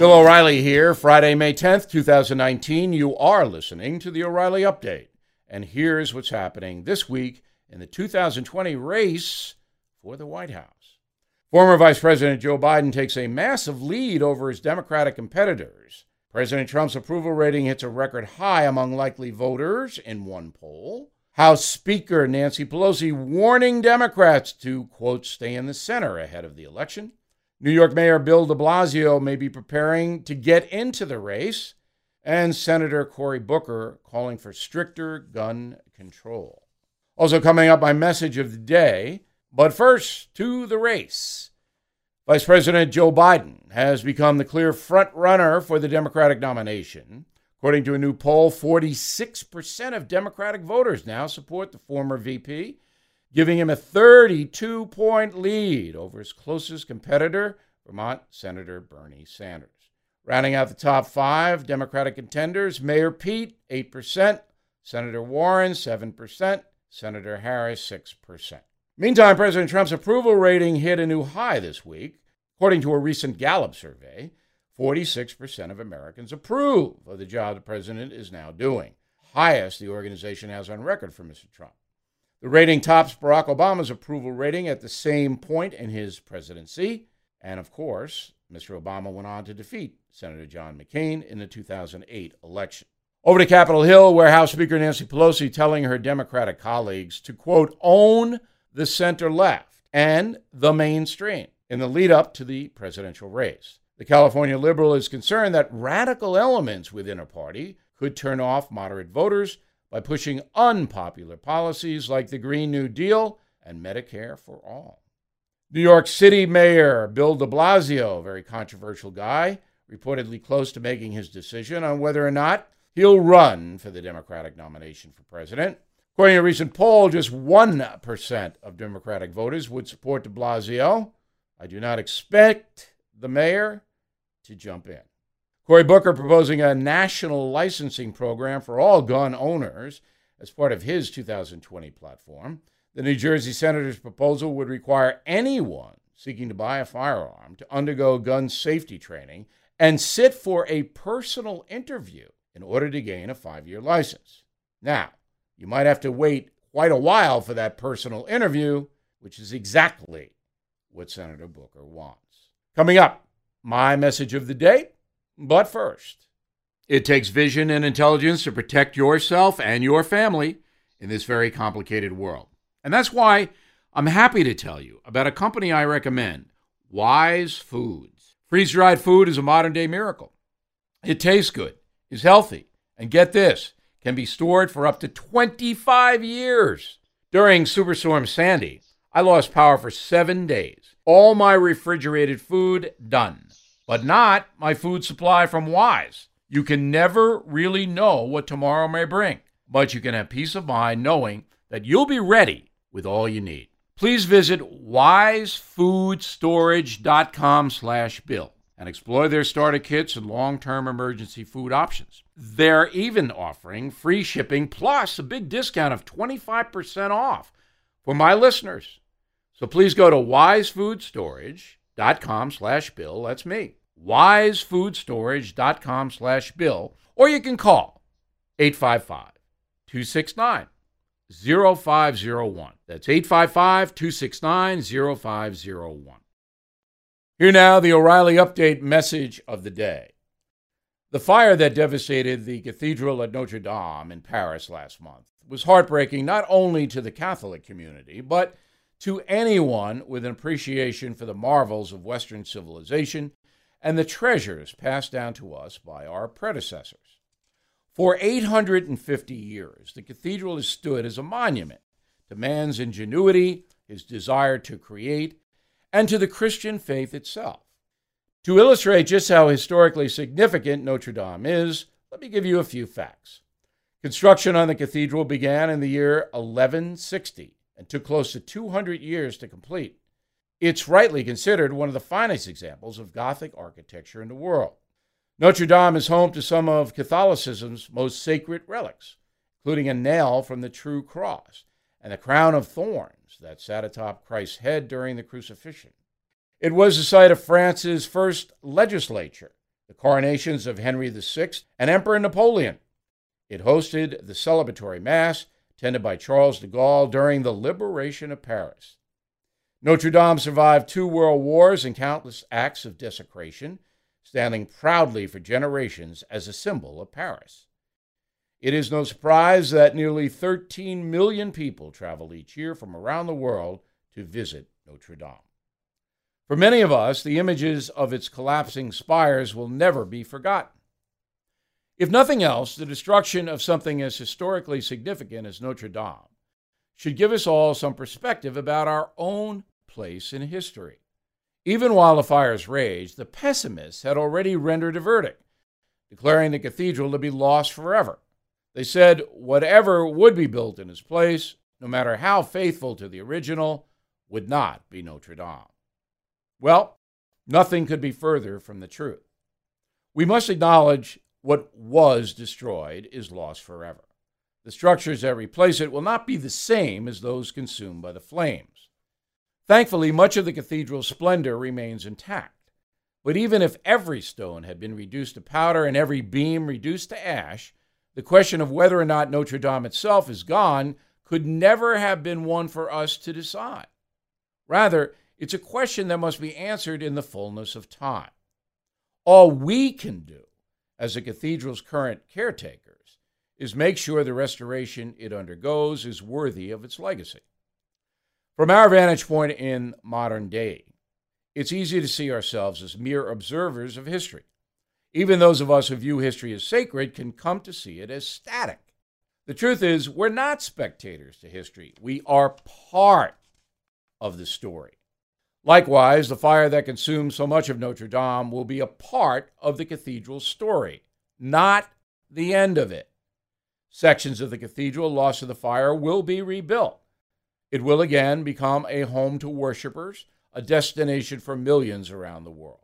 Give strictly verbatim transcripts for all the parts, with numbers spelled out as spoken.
Bill O'Reilly here, Friday, May tenth, two thousand nineteen. You are listening to the O'Reilly Update. And here's what's happening this week in the two thousand twenty race for the White House. Former Vice President Joe Biden takes a massive lead over his Democratic competitors. President Trump's approval rating hits a record high among likely voters in one poll. House Speaker Nancy Pelosi warning Democrats to, quote, stay in the center ahead of the election. New York Mayor Bill de Blasio may be preparing to get into the race. And Senator Cory Booker calling for stricter gun control. Also coming up, my message of the day. But first, to the race. Vice President Joe Biden has become the clear front runner for the Democratic nomination. According to a new poll, forty-six percent of Democratic voters now support the former V P, giving him a thirty-two point lead over his closest competitor, Vermont Senator Bernie Sanders. Rounding out the top five Democratic contenders, Mayor Pete, eight percent, Senator Warren, seven percent, Senator Harris, six percent. Meantime, President Trump's approval rating hit a new high this week. According to a recent Gallup survey, forty-six percent of Americans approve of the job the president is now doing, highest the organization has on record for Mister Trump. The rating tops Barack Obama's approval rating at the same point in his presidency. And of course, Mister Obama went on to defeat Senator John McCain in the two thousand eight election. Over to Capitol Hill, where House Speaker Nancy Pelosi telling her Democratic colleagues to, quote, own the center left and the mainstream in the lead up to the presidential race. The California liberal is concerned that radical elements within a party could turn off moderate voters by pushing unpopular policies like the Green New Deal and Medicare for all. New York City Mayor Bill de Blasio, a very controversial guy, reportedly close to making his decision on whether or not he'll run for the Democratic nomination for president. According to a recent poll, just one percent of Democratic voters would support de Blasio. I do not expect the mayor to jump in. Cory Booker proposing a national licensing program for all gun owners as part of his two thousand twenty platform. The New Jersey senator's proposal would require anyone seeking to buy a firearm to undergo gun safety training and sit for a personal interview in order to gain a five-year license. Now, you might have to wait quite a while for that personal interview, which is exactly what Senator Booker wants. Coming up, my message of the day, but first. It takes vision and intelligence to protect yourself and your family in this very complicated world. And that's why I'm happy to tell you about a company I recommend, Wise Foods. Freeze-dried food is a modern-day miracle. It tastes good, is healthy, and get this, can be stored for up to twenty-five years. During Superstorm Sandy, I lost power for seven days. All my refrigerated food done, but not my food supply from Wise. You can never really know what tomorrow may bring, but you can have peace of mind knowing that you'll be ready with all you need. Please visit wise food storage dot com slash bill and explore their starter kits and long-term emergency food options. They're even offering free shipping plus a big discount of twenty-five percent off for my listeners. So please go to wise food storage dot com slash bill. That's me. wise food storage dot com slash bill. Or you can call eight five five, two six nine, zero five zero one. That's eight five five, two six nine, zero five zero one. Here now, the O'Reilly Update message of the day. The fire that devastated the cathedral at Notre Dame in Paris last month was heartbreaking not only to the Catholic community, but to anyone with an appreciation for the marvels of Western civilization and the treasures passed down to us by our predecessors. For eight hundred fifty years, the cathedral has stood as a monument to man's ingenuity, his desire to create, and to the Christian faith itself. To illustrate just how historically significant Notre Dame is, let me give you a few facts. Construction on the cathedral began in the year eleven sixty. And took close to two hundred years to complete. It's rightly considered one of the finest examples of Gothic architecture in the world. Notre Dame is home to some of Catholicism's most sacred relics, including a nail from the true cross and the crown of thorns that sat atop Christ's head during the crucifixion. It was the site of France's first legislature, the coronations of Henry the Sixth and Emperor Napoleon. It hosted the celebratory mass attended by Charles de Gaulle during the liberation of Paris. Notre Dame survived two world wars and countless acts of desecration, standing proudly for generations as a symbol of Paris. It is no surprise that nearly thirteen million people travel each year from around the world to visit Notre Dame. For many of us, the images of its collapsing spires will never be forgotten. If nothing else, the destruction of something as historically significant as Notre Dame should give us all some perspective about our own place in history. Even while the fires raged, the pessimists had already rendered a verdict, declaring the cathedral to be lost forever. They said whatever would be built in its place, no matter how faithful to the original, would not be Notre Dame. Well, nothing could be further from the truth. We must acknowledge what was destroyed is lost forever. The structures that replace it will not be the same as those consumed by the flames. Thankfully, much of the cathedral's splendor remains intact. But even if every stone had been reduced to powder and every beam reduced to ash, the question of whether or not Notre Dame itself is gone could never have been one for us to decide. Rather, it's a question that must be answered in the fullness of time. All we can do as the cathedral's current caretakers is make sure the restoration it undergoes is worthy of its legacy. From our vantage point in modern day, it's easy to see ourselves as mere observers of history. Even those of us who view history as sacred can come to see it as static. The truth is, we're not spectators to history. We are part of the story. Likewise, the fire that consumed so much of Notre Dame will be a part of the cathedral's story, not the end of it. Sections of the cathedral lost to the fire will be rebuilt. It will again become a home to worshipers, a destination for millions around the world.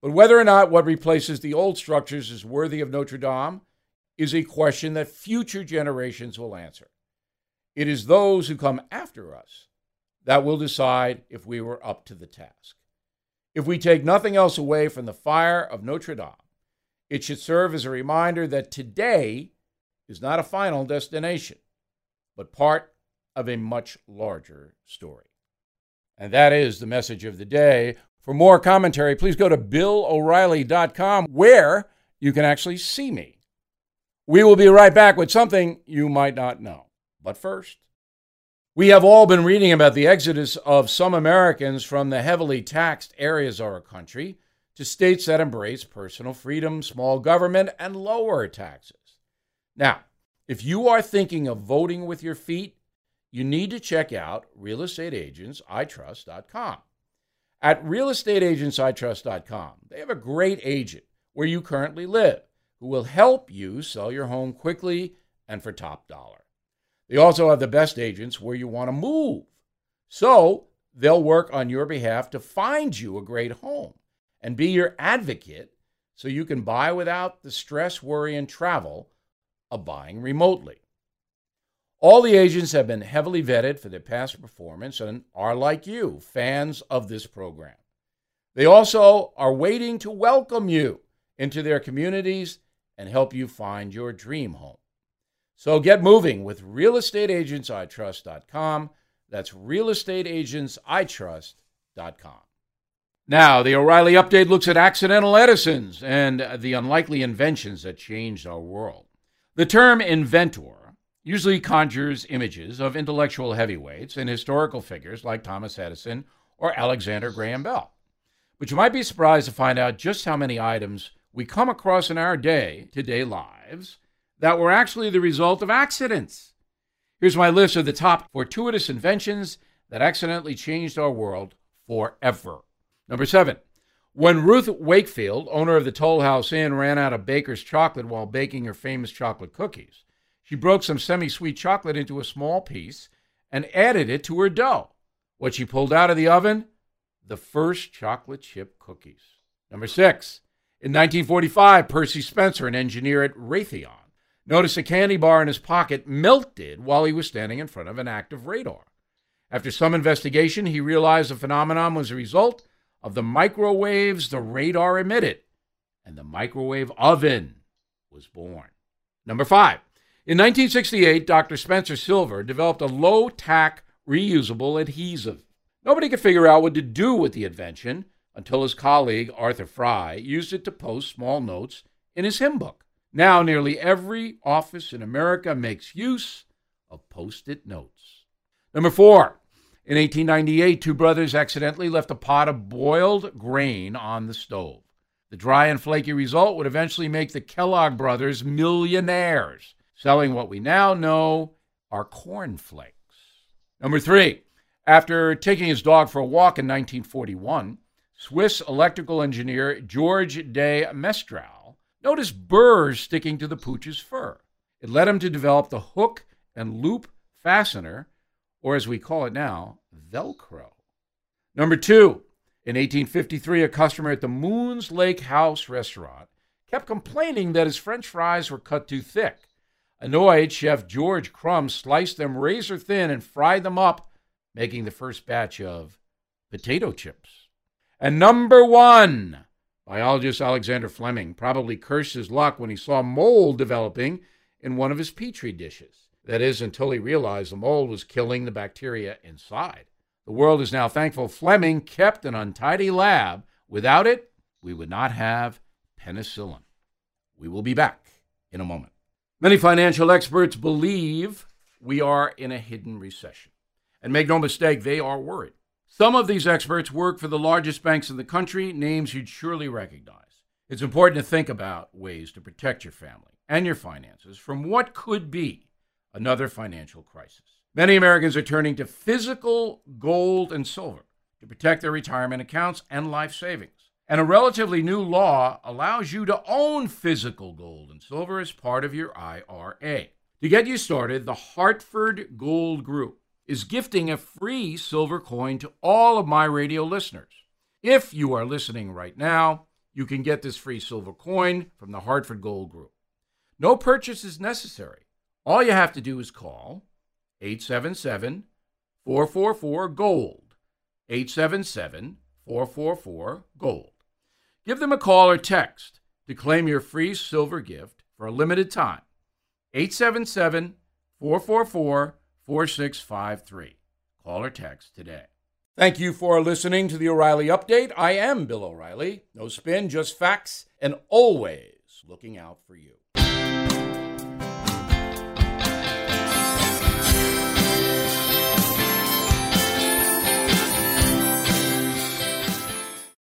But whether or not what replaces the old structures is worthy of Notre Dame is a question that future generations will answer. It is those who come after us that will decide if we were up to the task. If we take nothing else away from the fire of Notre Dame, it should serve as a reminder that today is not a final destination, but part of a much larger story. And that is the message of the day. For more commentary, please go to bill o'reilly dot com, where you can actually see me. We will be right back with something you might not know. But first, we have all been reading about the exodus of some Americans from the heavily taxed areas of our country to states that embrace personal freedom, small government, and lower taxes. Now, if you are thinking of voting with your feet, you need to check out real estate agents I trust dot com. At real estate agents I trust dot com, they have a great agent where you currently live who will help you sell your home quickly and for top dollar. They also have the best agents where you want to move. So they'll work on your behalf to find you a great home and be your advocate so you can buy without the stress, worry, and travel of buying remotely. All the agents have been heavily vetted for their past performance and are, like you, fans of this program. They also are waiting to welcome you into their communities and help you find your dream home. So get moving with real estate agents I trust dot com. That's real estate agents I trust dot com. Now, the O'Reilly Update looks at accidental Edisons and the unlikely inventions that changed our world. The term inventor usually conjures images of intellectual heavyweights and historical figures like Thomas Edison or Alexander Graham Bell. But you might be surprised to find out just how many items we come across in our day-to-day lives that were actually the result of accidents. Here's my list of the top fortuitous inventions that accidentally changed our world forever. Number seven, when Ruth Wakefield, owner of the Toll House Inn, ran out of baker's chocolate while baking her famous chocolate cookies, she broke some semi-sweet chocolate into a small piece and added it to her dough. What she pulled out of the oven? The first chocolate chip cookies. Number six, in nineteen forty-five, Percy Spencer, an engineer at Raytheon, noticed a candy bar in his pocket melted while he was standing in front of an active radar. After some investigation, he realized the phenomenon was a result of the microwaves the radar emitted. and the microwave oven was born. Number five, in nineteen sixty-eight, Doctor Spencer Silver developed a low-tack reusable adhesive. Nobody could figure out what to do with the invention until his colleague, Arthur Fry, used it to post small notes in his hymn book. Now, nearly every office in America makes use of Post-it notes. Number four, in eighteen ninety-eight, two brothers accidentally left a pot of boiled grain on the stove. The dry and flaky result would eventually make the Kellogg brothers millionaires, selling what we now know are corn flakes. Number three, after taking his dog for a walk in nineteen forty-one, Swiss electrical engineer George de Mestral noticed burrs sticking to the pooch's fur. It led him to develop the hook and loop fastener, or as we call it now, Velcro. Number two, in eighteen fifty-three, a customer at the Moon's Lake House restaurant kept complaining that his French fries were cut too thick. Annoyed, Chef George Crum sliced them razor thin and fried them up, making the first batch of potato chips. And number one, biologist Alexander Fleming probably cursed his luck when he saw mold developing in one of his Petri dishes. That is, until he realized the mold was killing the bacteria inside. The world is now thankful Fleming kept an untidy lab. Without it, we would not have penicillin. We will be back in a moment. Many financial experts believe we are in a hidden recession. And make no mistake, they are worried. Some of these experts work for the largest banks in the country, names you'd surely recognize. It's important to think about ways to protect your family and your finances from what could be another financial crisis. Many Americans are turning to physical gold and silver to protect their retirement accounts and life savings. And a relatively new law allows you to own physical gold and silver as part of your I R A. To get you started, the Hartford Gold Group is gifting a free silver coin to all of my radio listeners. If you are listening right now, you can get this free silver coin from the Hartford Gold Group. No purchase is necessary. All you have to do is call eight seven seven, four four four, GOLD, eight seven seven, four four four, GOLD. Give them a call or text to claim your free silver gift for a limited time. eight seven seven, four four four, four six five three. Call or text today. Thank you for listening to the O'Reilly Update. I am Bill O'Reilly. No spin, just facts, and always looking out for you.